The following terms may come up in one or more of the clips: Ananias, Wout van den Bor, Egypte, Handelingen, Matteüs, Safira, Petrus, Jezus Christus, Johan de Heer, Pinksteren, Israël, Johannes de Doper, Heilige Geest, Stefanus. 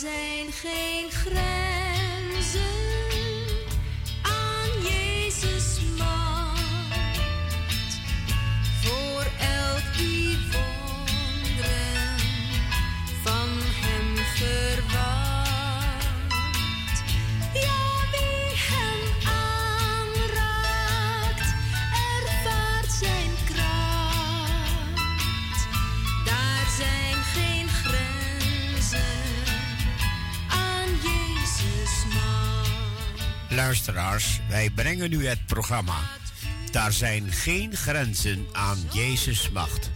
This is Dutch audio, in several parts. zijn geen grenzen aan Jezus' macht. Voor elk die wonderen van hem verwacht. Ja, wie hem aanraakt, ervaart zijn kracht. Daar zijn geen grenzen aan Jezus' macht. Luisteraars, wij brengen u het programma Daar zijn geen grenzen aan Jezus' macht.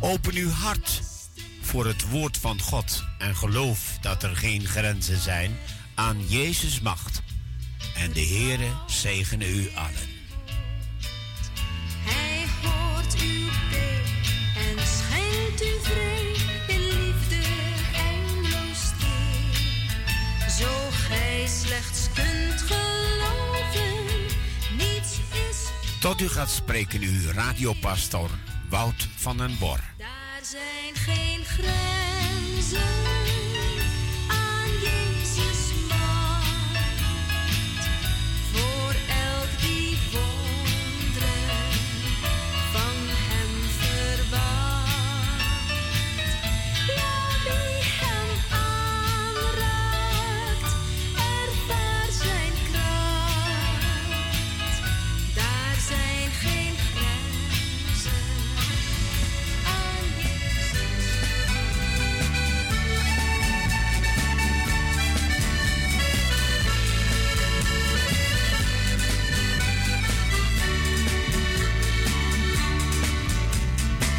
Open uw hart voor het woord van God en geloof dat er geen grenzen zijn aan Jezus' macht. En de Heere zegene u allen. Hij hoort uw bid en schenkt u vrede in liefde eindeloos streel. Zo gij slechts kunt geloven, niets is... Tot u gaat spreken uw radiopastor Wout van den Bor. Daar zijn geen grenzen aan Jezus' macht. Voor elk die wonderen van hem verwacht. Ja, wie hem aanraakt, ervaart zijn kracht. Daar zijn geen grenzen aan Jezus'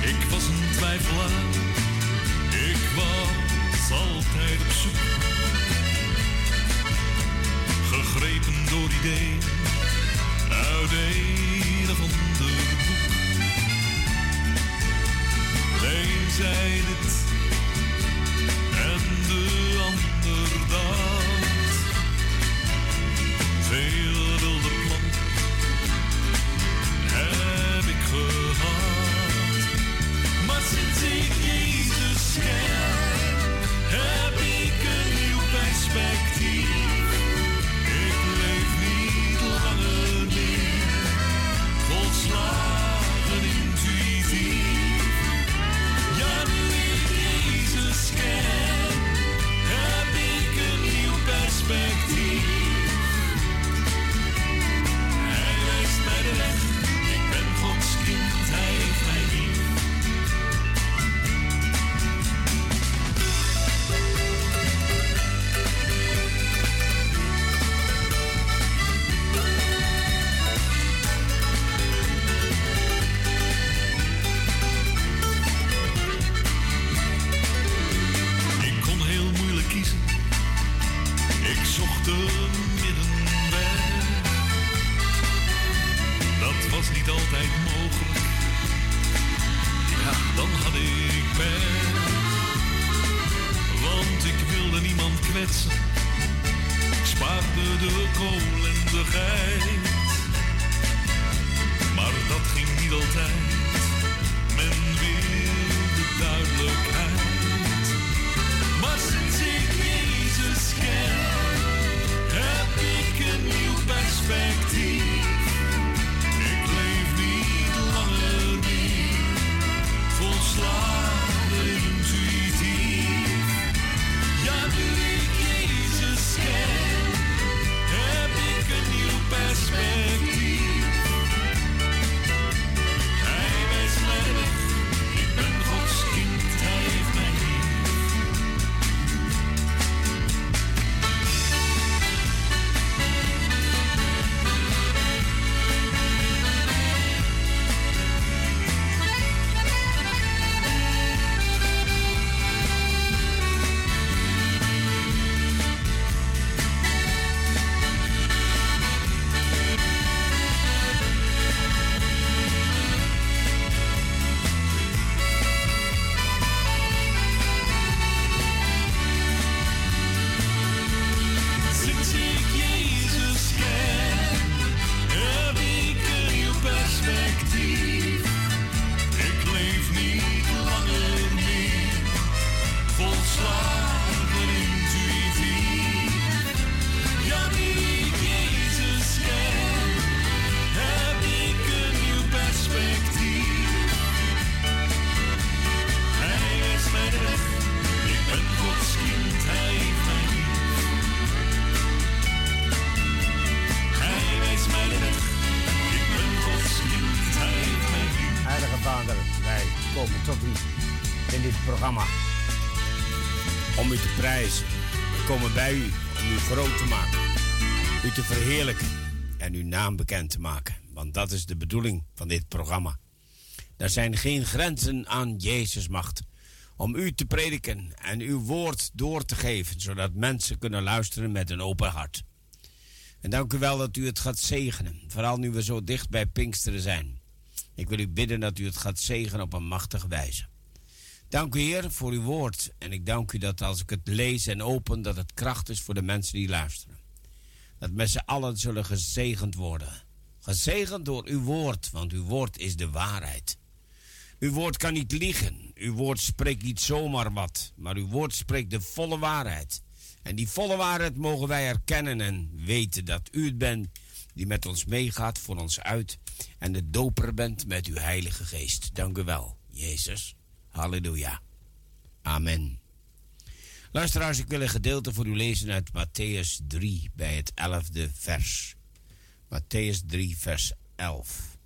Ik was een twijfelaar, ik was altijd op zoek. Gegrepen door ideeën uit een of ander boek. Lees zij dit en de ander dat. Veel wilde plan heb ik gehad. Maar sinds ik Jezus ken, heb ik een nieuw perspectief. Ik leef niet langer meer, volslagen intuïtief. Ja, nu ik Jezus ken, heb ik een nieuw perspectief. Hij wijst mij de weg, ik ben Gods kind, hij heeft mij lief. Ik kon heel moeilijk kiezen, ik zocht een middenweg. Dat was niet altijd mogelijk, ja, dan had ik pech. Want ik wilde niemand kwetsen, ik spaarde de kool en de geit. Maar dat ging niet altijd, men wilde duidelijkheid. Maar sinds ik Jezus ken, heb ik een nieuw perspectief. Ik leef niet langer meer, volslagen intuïtief. Ja, nu ik Jezus ken, heb ik een nieuw perspectief. Hij Vader, wij komen tot u in dit programma om u te prijzen. We komen bij u om u groot te maken, u te verheerlijken en uw naam bekend te maken. Want dat is de bedoeling van dit programma. Er zijn geen grenzen aan Jezus' macht om u te prediken en uw woord door te geven, zodat mensen kunnen luisteren met een open hart. En dank u wel dat u het gaat zegenen, vooral nu we zo dicht bij Pinksteren zijn. Ik wil u bidden dat u het gaat zegenen op een machtige wijze. Dank u, Heer, voor uw woord. En ik dank u dat als ik het lees en open, dat het kracht is voor de mensen die luisteren. Dat met z'n allen zullen gezegend worden. Gezegend door uw woord, want uw woord is de waarheid. Uw woord kan niet liegen. Uw woord spreekt niet zomaar wat, maar uw woord spreekt de volle waarheid. En die volle waarheid mogen wij erkennen en weten dat u het bent die met ons meegaat, voor ons uit. En de doper bent met uw Heilige Geest. Dank u wel, Jezus. Halleluja. Amen. Luisteraars, ik wil een gedeelte voor u lezen uit Matteüs 3 bij het 11e vers. Matteüs 3 vers 11.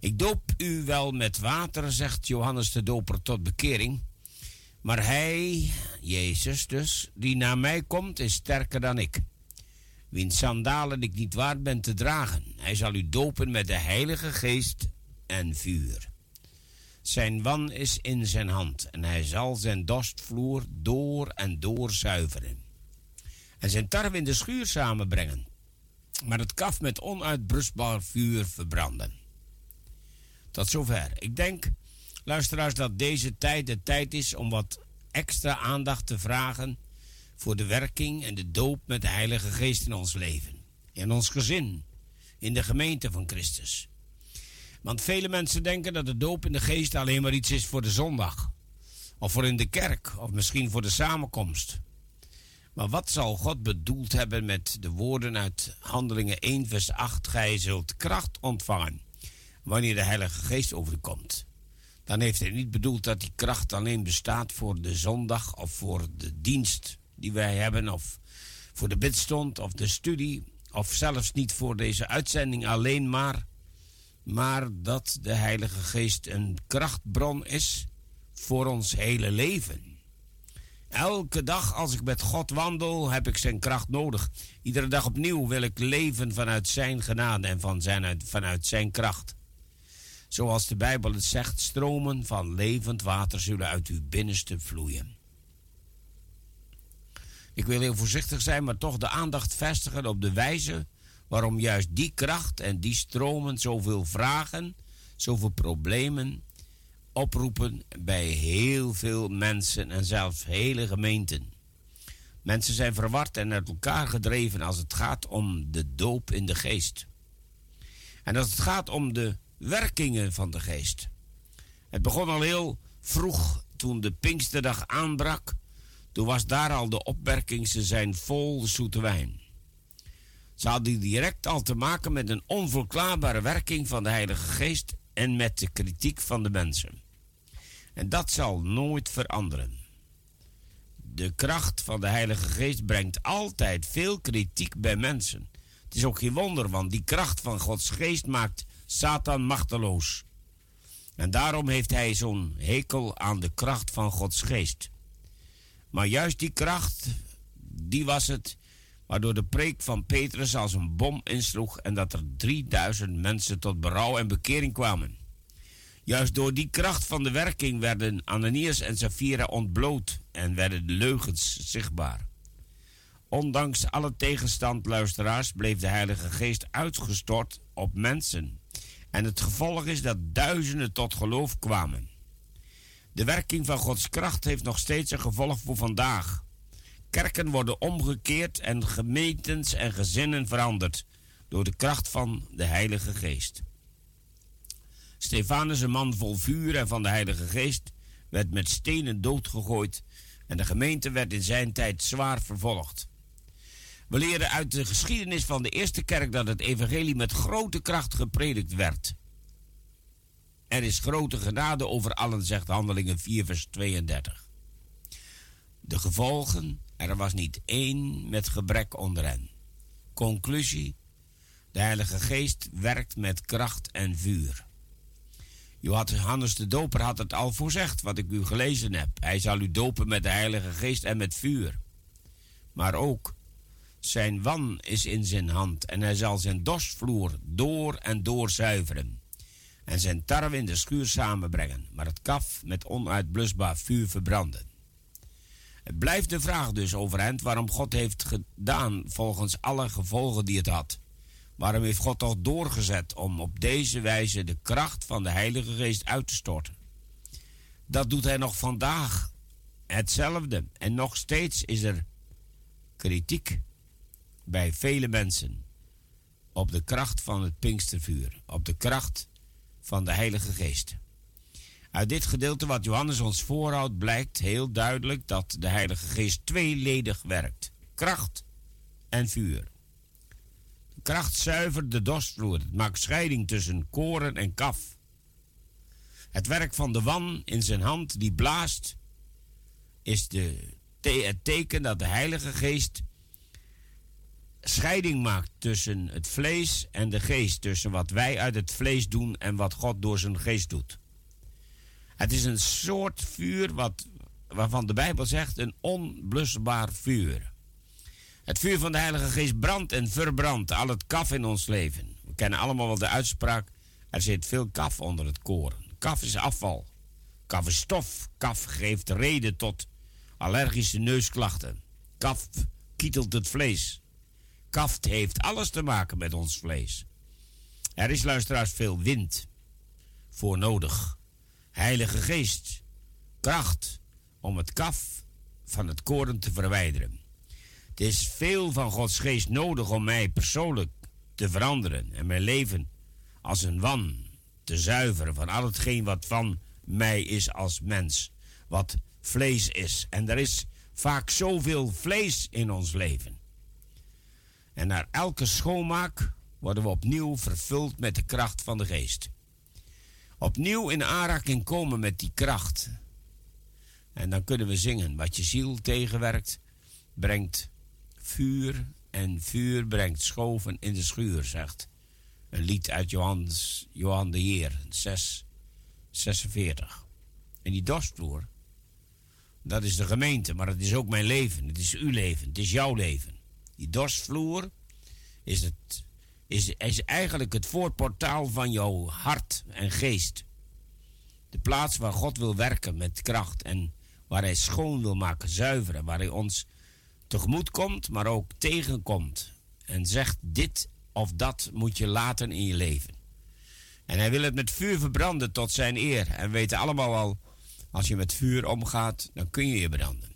Ik doop u wel met water, zegt Johannes de Doper, tot bekering. Maar hij, Jezus dus, die naar mij komt, is sterker dan ik. Wiens sandalen ik niet waard ben te dragen. Hij zal u dopen met de Heilige Geest en vuur. Zijn wan is in zijn hand en hij zal zijn dorstvloer door en door zuiveren. En zijn tarwe in de schuur samenbrengen. Maar het kaf met onuitbrustbaar vuur verbranden. Tot zover. Ik denk, luisteraars, dat deze tijd de tijd is om wat extra aandacht te vragen voor de werking en de doop met de Heilige Geest in ons leven. In ons gezin. In de gemeente van Christus. Want vele mensen denken dat de doop in de geest alleen maar iets is voor de zondag. Of voor in de kerk. Of misschien voor de samenkomst. Maar wat zal God bedoeld hebben met de woorden uit Handelingen 1 vers 8. Gij zult kracht ontvangen wanneer de Heilige Geest over u komt. Dan heeft hij niet bedoeld dat die kracht alleen bestaat voor de zondag of voor de dienst die wij hebben, of voor de bidstond of de studie, of zelfs niet voor deze uitzending alleen maar dat de Heilige Geest een krachtbron is voor ons hele leven. Elke dag als ik met God wandel, heb ik zijn kracht nodig. Iedere dag opnieuw wil ik leven vanuit zijn genade en vanuit zijn kracht. Zoals de Bijbel het zegt, stromen van levend water zullen uit uw binnenste vloeien. Ik wil heel voorzichtig zijn, maar toch de aandacht vestigen op de wijze waarom juist die kracht en die stromen zoveel vragen, zoveel problemen oproepen bij heel veel mensen en zelfs hele gemeenten. Mensen zijn verward en uit elkaar gedreven als het gaat om de doop in de geest. En als het gaat om de werkingen van de geest. Het begon al heel vroeg toen de Pinksterdag aanbrak. Toen was daar al de opmerking, ze zijn vol zoete wijn. Ze hadden direct al te maken met een onverklaarbare werking van de Heilige Geest en met de kritiek van de mensen. En dat zal nooit veranderen. De kracht van de Heilige Geest brengt altijd veel kritiek bij mensen. Het is ook geen wonder, want die kracht van Gods Geest maakt Satan machteloos. En daarom heeft hij zo'n hekel aan de kracht van Gods Geest. Maar juist die kracht, die was het waardoor de preek van Petrus als een bom insloeg en dat er 3000 mensen tot berouw en bekering kwamen. Juist door die kracht van de werking werden Ananias en Safira ontbloot en werden leugens zichtbaar. Ondanks alle tegenstand, luisteraars, bleef de Heilige Geest uitgestort op mensen. En het gevolg is dat duizenden tot geloof kwamen. De werking van Gods kracht heeft nog steeds een gevolg voor vandaag. Kerken worden omgekeerd en gemeentes en gezinnen veranderd door de kracht van de Heilige Geest. Stefanus, een man vol vuur en van de Heilige Geest, werd met stenen doodgegooid en de gemeente werd in zijn tijd zwaar vervolgd. We leren uit de geschiedenis van de eerste kerk dat het evangelie met grote kracht gepredikt werd. Er is grote genade over allen, zegt Handelingen 4 vers 32. De gevolgen, er was niet één met gebrek onder hen. Conclusie, de Heilige Geest werkt met kracht en vuur. Johannes de Doper had het al voorzegd, wat ik u gelezen heb. Hij zal u dopen met de Heilige Geest en met vuur. Maar ook zijn wan is in zijn hand en hij zal zijn dorstvloer door en door zuiveren. En zijn tarwe in de schuur samenbrengen, maar het kaf met onuitblusbaar vuur verbranden. Het blijft de vraag dus overeind waarom God heeft gedaan volgens alle gevolgen die het had. Waarom heeft God toch doorgezet om op deze wijze de kracht van de Heilige Geest uit te storten? Dat doet hij nog vandaag hetzelfde. En nog steeds is er kritiek bij vele mensen op de kracht van het Pinkstervuur, op de kracht van de Heilige Geest. Uit dit gedeelte wat Johannes ons voorhoudt blijkt heel duidelijk dat de Heilige Geest tweeledig werkt. Kracht en vuur. De kracht zuivert de dorstvloer. Het maakt scheiding tussen koren en kaf. Het werk van de wan in zijn hand die blaast is het teken dat de Heilige Geest scheiding maakt tussen het vlees en de geest. Tussen wat wij uit het vlees doen en wat God door zijn geest doet. Het is een soort vuur waarvan de Bijbel zegt een onblusbaar vuur. Het vuur van de Heilige Geest brandt en verbrandt al het kaf in ons leven. We kennen allemaal wel de uitspraak, er zit veel kaf onder het koren. Kaf is afval, kaf is stof, kaf geeft reden tot allergische neusklachten. Kaf kietelt het vlees. Kaf heeft alles te maken met ons vlees. Er is, luisteraars, veel wind voor nodig. Heilige Geest, kracht om het kaf van het koren te verwijderen. Het is veel van Gods Geest nodig om mij persoonlijk te veranderen en mijn leven als een wan te zuiveren van al hetgeen wat van mij is als mens, wat vlees is. En er is vaak zoveel vlees in ons leven. En na elke schoonmaak worden we opnieuw vervuld met de kracht van de Geest. Opnieuw in aanraking komen met die kracht. En dan kunnen we zingen. Wat je ziel tegenwerkt, brengt vuur. En vuur brengt schoven in de schuur, zegt een lied uit Johan de Heer, 46. En die dorstvloer, dat is de gemeente, maar het is ook mijn leven. Het is uw leven, het is jouw leven. Die dorstvloer is eigenlijk het voorportaal van jouw hart en geest. De plaats waar God wil werken met kracht en waar hij schoon wil maken, zuiveren. Waar hij ons tegemoet komt, maar ook tegenkomt. En zegt, dit of dat moet je laten in je leven. En hij wil het met vuur verbranden tot zijn eer. En we weten allemaal al, als je met vuur omgaat, dan kun je je branden.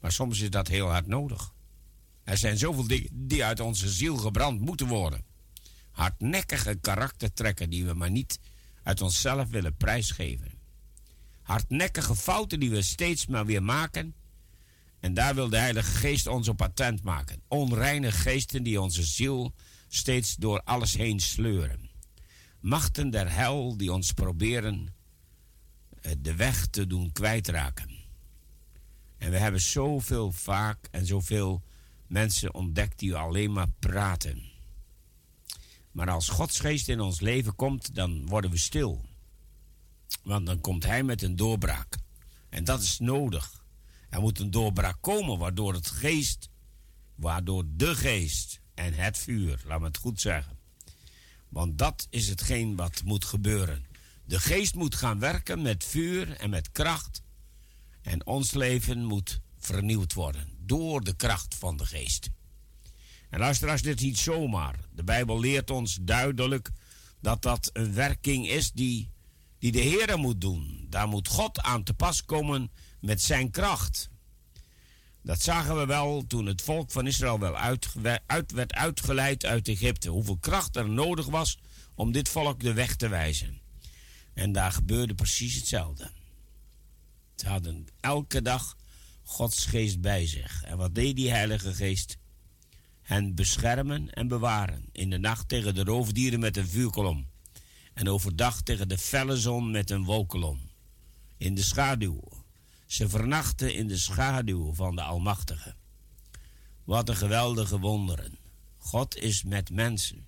Maar soms is dat heel hard nodig. Er zijn zoveel dingen die uit onze ziel gebrand moeten worden. Hardnekkige karaktertrekken die we maar niet uit onszelf willen prijsgeven. Hardnekkige fouten die we steeds maar weer maken. En daar wil de Heilige Geest ons op attent maken. Onreine geesten die onze ziel steeds door alles heen sleuren. Machten der hel die ons proberen de weg te doen kwijtraken. En we hebben zoveel vaak en zoveel mensen ontdekt die alleen maar praten. Maar als Gods Geest in ons leven komt, dan worden we stil. Want dan komt hij met een doorbraak. En dat is nodig. Er moet een doorbraak komen waardoor de geest en het vuur, laat me het goed zeggen. Want dat is hetgeen wat moet gebeuren. De geest moet gaan werken met vuur en met kracht. En ons leven moet vernieuwd worden door de kracht van de geest. En luisteraars, dit is niet zomaar. De Bijbel leert ons duidelijk dat dat een werking is die de Heer moet doen. Daar moet God aan te pas komen met zijn kracht. Dat zagen we wel toen het volk van Israël werd uitgeleid uit Egypte. Hoeveel kracht er nodig was om dit volk de weg te wijzen. En daar gebeurde precies hetzelfde. Ze hadden elke dag Gods Geest bij zich. En wat deed die Heilige Geest? Hen beschermen en bewaren. In de nacht tegen de roofdieren met een vuurkolom. En overdag tegen de felle zon met een wolkolom. In de schaduw. Ze vernachten in de schaduw van de Almachtige. Wat een geweldige wonderen. God is met mensen.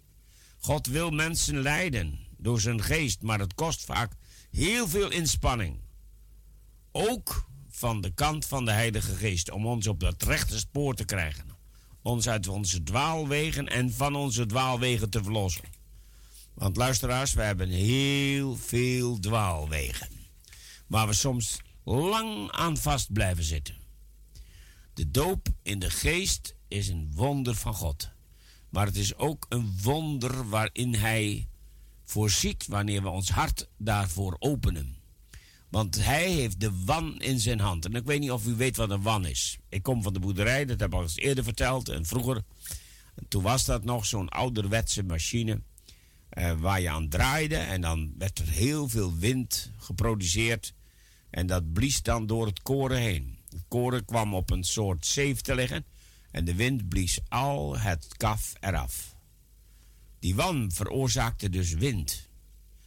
God wil mensen leiden. door zijn geest, maar het kost vaak heel veel inspanning. Ook van de kant van de Heilige Geest, om ons op dat rechte spoor te krijgen. Ons uit onze dwaalwegen en van onze dwaalwegen te verlossen. Want luisteraars, we hebben heel veel dwaalwegen. Waar we soms lang aan vast blijven zitten. De doop in de geest is een wonder van God. Maar het is ook een wonder waarin Hij voorziet wanneer we ons hart daarvoor openen. Want Hij heeft de wan in zijn hand. En ik weet niet of u weet wat een wan is. Ik kom van de boerderij, dat heb ik al eens eerder verteld. En vroeger, toen was dat nog zo'n ouderwetse machine. Waar je aan draaide en dan werd er heel veel wind geproduceerd. En dat blies dan door het koren heen. Het koren kwam op een soort zeef te liggen. En de wind blies al het kaf eraf. Die wan veroorzaakte dus wind.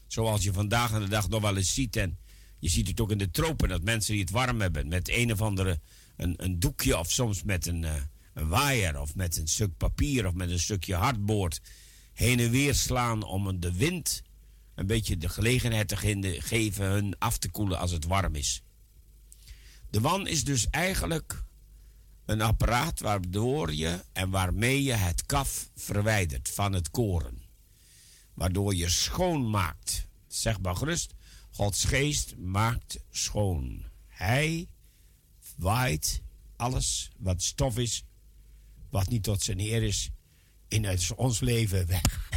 Zoals je vandaag aan de dag nog wel eens ziet. En je ziet het ook in de tropen, dat mensen die het warm hebben met een of andere een doekje of soms met een waaier of met een stuk papier of met een stukje hardboord heen en weer slaan om de wind een beetje de gelegenheid te geven hun af te koelen als het warm is. De wan is dus eigenlijk een apparaat waardoor je en waarmee je het kaf verwijdert van het koren. Waardoor je schoonmaakt. Zeg maar gerust, Gods geest maakt schoon. Hij waait alles wat stof is, wat niet tot zijn Heer is, in ons leven weg.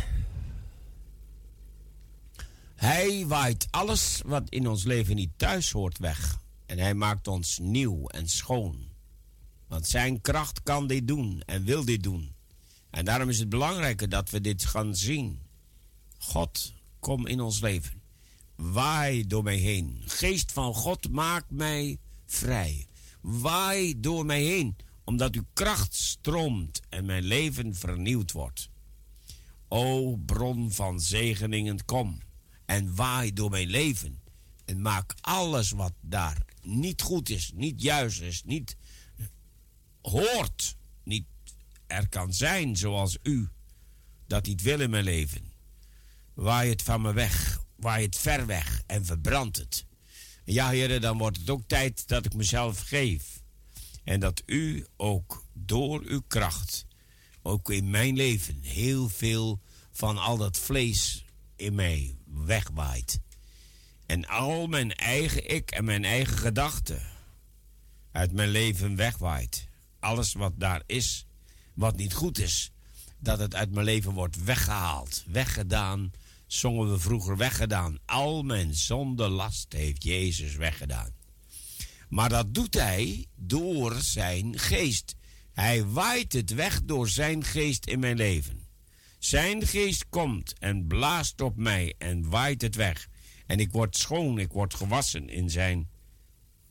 Hij waait alles wat in ons leven niet thuis hoort weg. En Hij maakt ons nieuw en schoon. Want zijn kracht kan dit doen en wil dit doen. En daarom is het belangrijk dat we dit gaan zien. God, kom in ons leven. Waai door mij heen. Geest van God, maak mij vrij. Waai door mij heen. Omdat uw kracht stroomt en mijn leven vernieuwd wordt. O bron van zegeningen, kom en waai door mijn leven. En maak alles wat daar niet goed is, niet juist is, niet hoort, niet er kan zijn zoals u, dat niet wil in mijn leven. Waai het van me weg, waai het ver weg en verbrand het. Ja, heren, dan wordt het ook tijd dat ik mezelf geef. En dat u ook door uw kracht, ook in mijn leven, heel veel van al dat vlees in mij wegwaait. En al mijn eigen ik en mijn eigen gedachten uit mijn leven wegwaait. Alles wat daar is, wat niet goed is, dat het uit mijn leven wordt weggehaald, weggedaan. Zongen we vroeger, weggedaan. Al mijn zonde last heeft Jezus weggedaan. Maar dat doet Hij door zijn geest. Hij waait het weg door zijn geest in mijn leven. Zijn geest komt en blaast op mij en waait het weg. En ik word schoon, ik word gewassen in zijn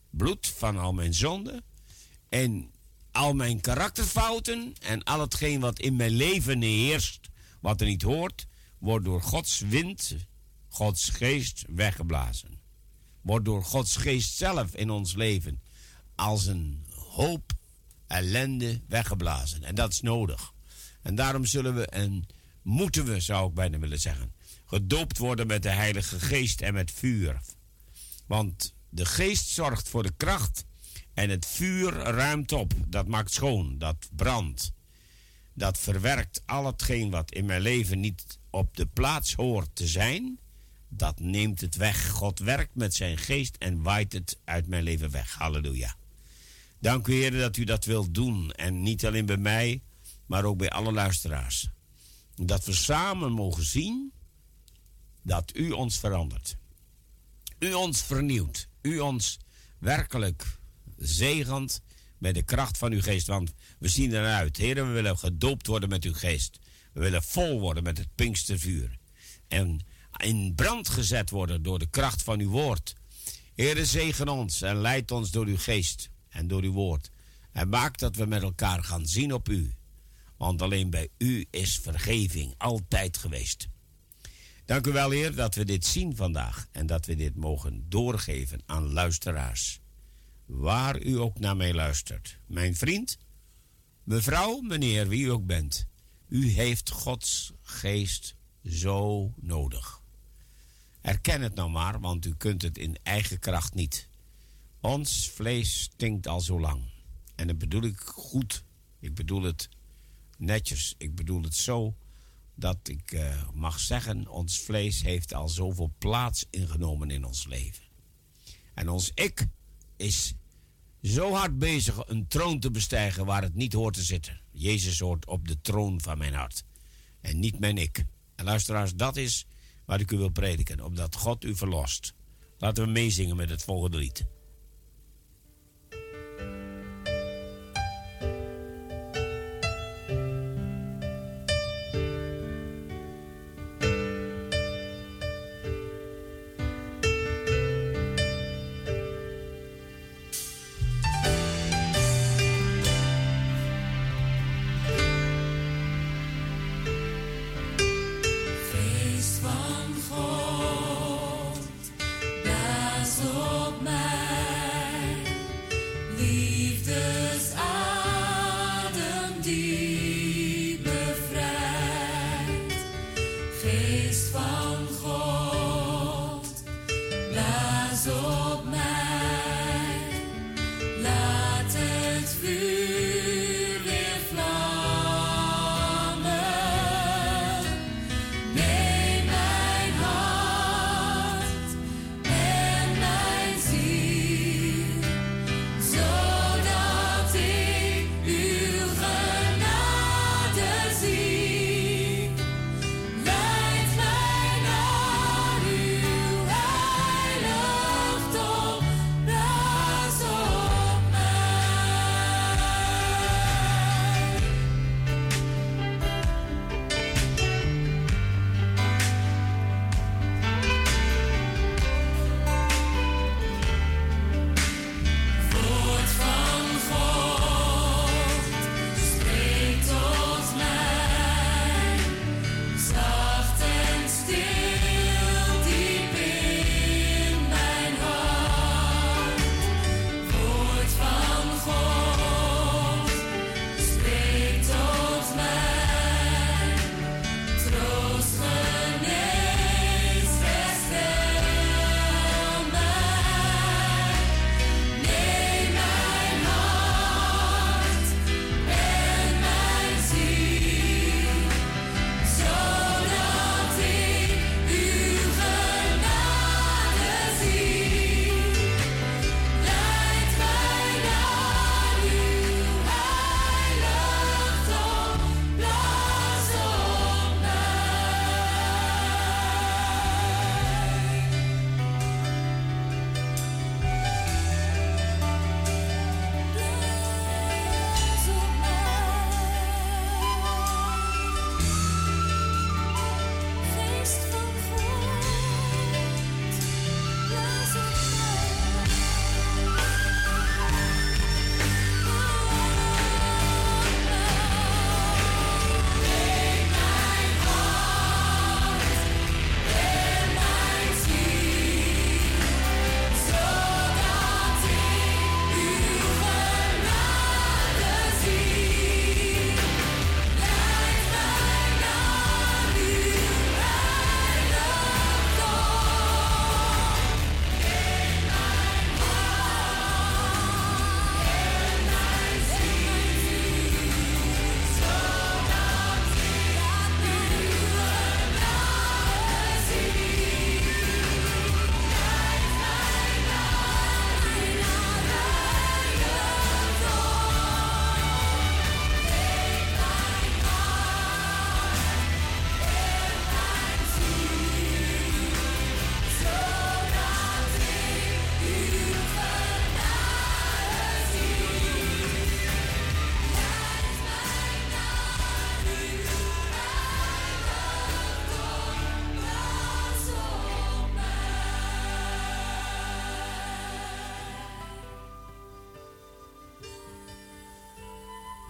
bloed van al mijn zonden. En al mijn karakterfouten en al hetgeen wat in mijn leven heerst, wat er niet hoort, wordt door Gods wind, Gods geest weggeblazen. Wordt door Gods geest zelf in ons leven als een hoop ellende weggeblazen. En dat is nodig. En daarom zullen we en moeten we, zou ik bijna willen zeggen, gedoopt worden met de Heilige Geest en met vuur. Want de geest zorgt voor de kracht en het vuur ruimt op. Dat maakt schoon, dat brandt. Dat verwerkt al hetgeen wat in mijn leven niet op de plaats hoort te zijn. Dat neemt het weg. God werkt met zijn geest en waait het uit mijn leven weg. Halleluja. Dank u, Heer, dat u dat wilt doen. En niet alleen bij mij, maar ook bij alle luisteraars. Dat we samen mogen zien dat u ons verandert. U ons vernieuwt. U ons werkelijk zegent met de kracht van uw geest. Want we zien eruit. Heer, we willen gedoopt worden met uw geest. We willen vol worden met het Pinkstervuur. En in brand gezet worden door de kracht van uw woord. Heere, zegen ons en leid ons door uw geest en door uw woord. En maak dat we met elkaar gaan zien op u. Want alleen bij u is vergeving altijd geweest. Dank u wel, Heer, dat we dit zien vandaag. En dat we dit mogen doorgeven aan luisteraars. Waar u ook naar mij luistert. Mijn vriend, mevrouw, meneer, wie u ook bent. U heeft Gods geest zo nodig. Erken het nou maar, want u kunt het in eigen kracht niet. Ons vlees stinkt al zo lang. En dat bedoel ik goed. Ik bedoel het netjes. Ik bedoel het zo dat ik mag zeggen... ons vlees heeft al zoveel plaats ingenomen in ons leven. En ons ik is zo hard bezig een troon te bestijgen waar het niet hoort te zitten. Jezus hoort op de troon van mijn hart. En niet mijn ik. En luisteraars, dat is wat ik u wil prediken. Opdat God u verlost. Laten we meezingen met het volgende lied.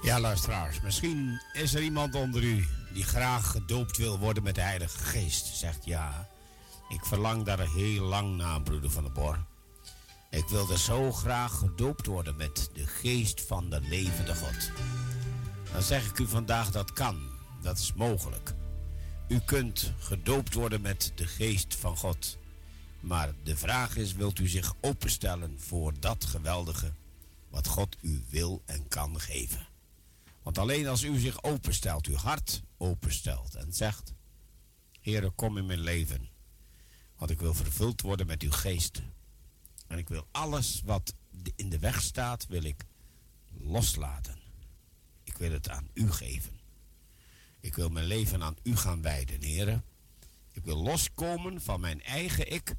Ja, luisteraars, misschien is er iemand onder u die graag gedoopt wil worden met de Heilige Geest. Zegt ja, ik verlang daar heel lang naar, broeder Van den Bor. Ik wilde zo graag gedoopt worden met de Geest van de levende God. Dan zeg ik u vandaag, dat kan, dat is mogelijk. U kunt gedoopt worden met de geest van God. Maar de vraag is, wilt u zich openstellen voor dat geweldige wat God u wil en kan geven? Want alleen als u zich openstelt, uw hart openstelt en zegt: Heere, kom in mijn leven. Want ik wil vervuld worden met uw geest. En ik wil alles wat in de weg staat, wil ik loslaten. Ik wil het aan u geven. Ik wil mijn leven aan u gaan wijden, Heere. Ik wil loskomen van mijn eigen ik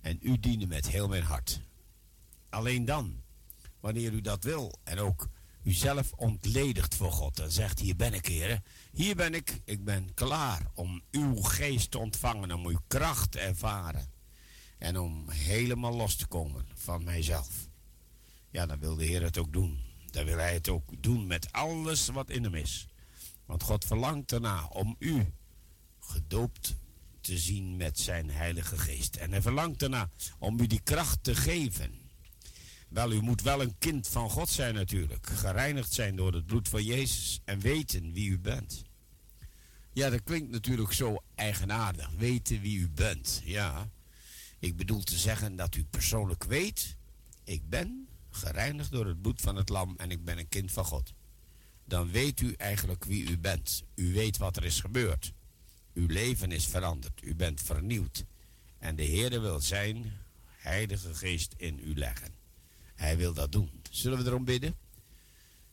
en u dienen met heel mijn hart. Alleen dan, wanneer u dat wil en ook uzelf ontledigt voor God en zegt: hier ben ik, Heere. Hier ben ik. Ik ben klaar om uw geest te ontvangen, om uw kracht te ervaren. En om helemaal los te komen van mijzelf. Ja, dan wil de Heer het ook doen. Dan wil Hij het ook doen met alles wat in hem is. Want God verlangt erna om u gedoopt te zien met zijn Heilige Geest. En Hij verlangt erna om u die kracht te geven. Wel, u moet wel een kind van God zijn natuurlijk. Gereinigd zijn door het bloed van Jezus. En weten wie u bent. Ja, dat klinkt natuurlijk zo eigenaardig. Weten wie u bent, ja. Ik bedoel te zeggen dat u persoonlijk weet: ik ben gereinigd door het bloed van het lam en ik ben een kind van God. Dan weet u eigenlijk wie u bent. U weet wat er is gebeurd. Uw leven is veranderd. U bent vernieuwd. En de Heer wil zijn Heilige Geest in u leggen. Hij wil dat doen. Zullen we erom bidden?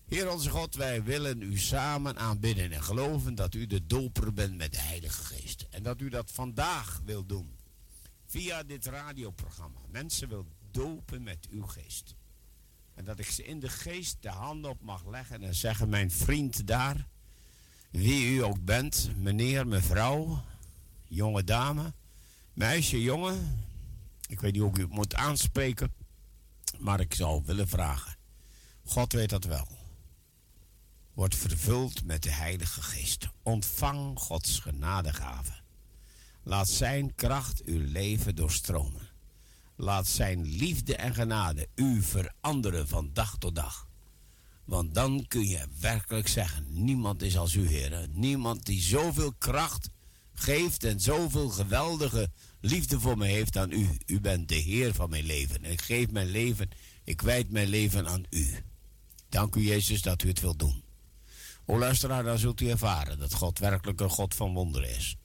Heer onze God, wij willen u samen aanbidden en geloven dat u de doper bent met de Heilige Geest. En dat u dat vandaag wilt doen. Via dit radioprogramma. Mensen wil dopen met uw geest. En dat ik ze in de geest de handen op mag leggen en zeggen: mijn vriend daar, wie u ook bent, meneer, mevrouw, jonge dame, meisje, jongen. Ik weet niet hoe ik u moet aanspreken, maar ik zou willen vragen. God weet dat wel. Word vervuld met de Heilige Geest. Ontvang Gods genadegave. Laat zijn kracht uw leven doorstromen. Laat zijn liefde en genade u veranderen van dag tot dag. Want dan kun je werkelijk zeggen: niemand is als u, Heer. Niemand die zoveel kracht geeft en zoveel geweldige liefde voor mij heeft dan u. U bent de Heer van mijn leven. Ik geef mijn leven, ik wijd mijn leven aan u. Dank u, Jezus, dat u het wilt doen. O luisteraar, dan zult u ervaren dat God werkelijk een God van wonderen is.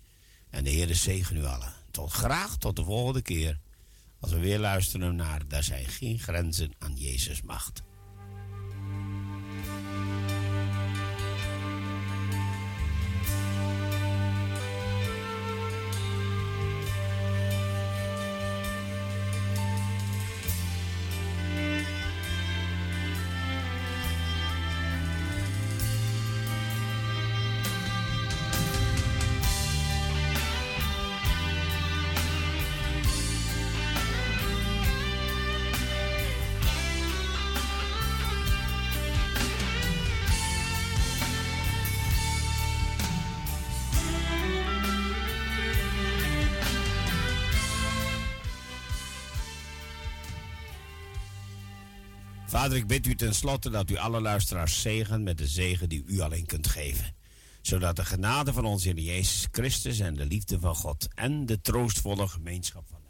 En de Heer zegen u allen. Graag tot de volgende keer. Als we weer luisteren naar Daar zijn geen grenzen aan Jezus' macht. Vader, ik bid u tenslotte dat u alle luisteraars zegent met de zegen die u alleen kunt geven. Zodat de genade van onze Heer Jezus Christus en de liefde van God en de troostvolle gemeenschap van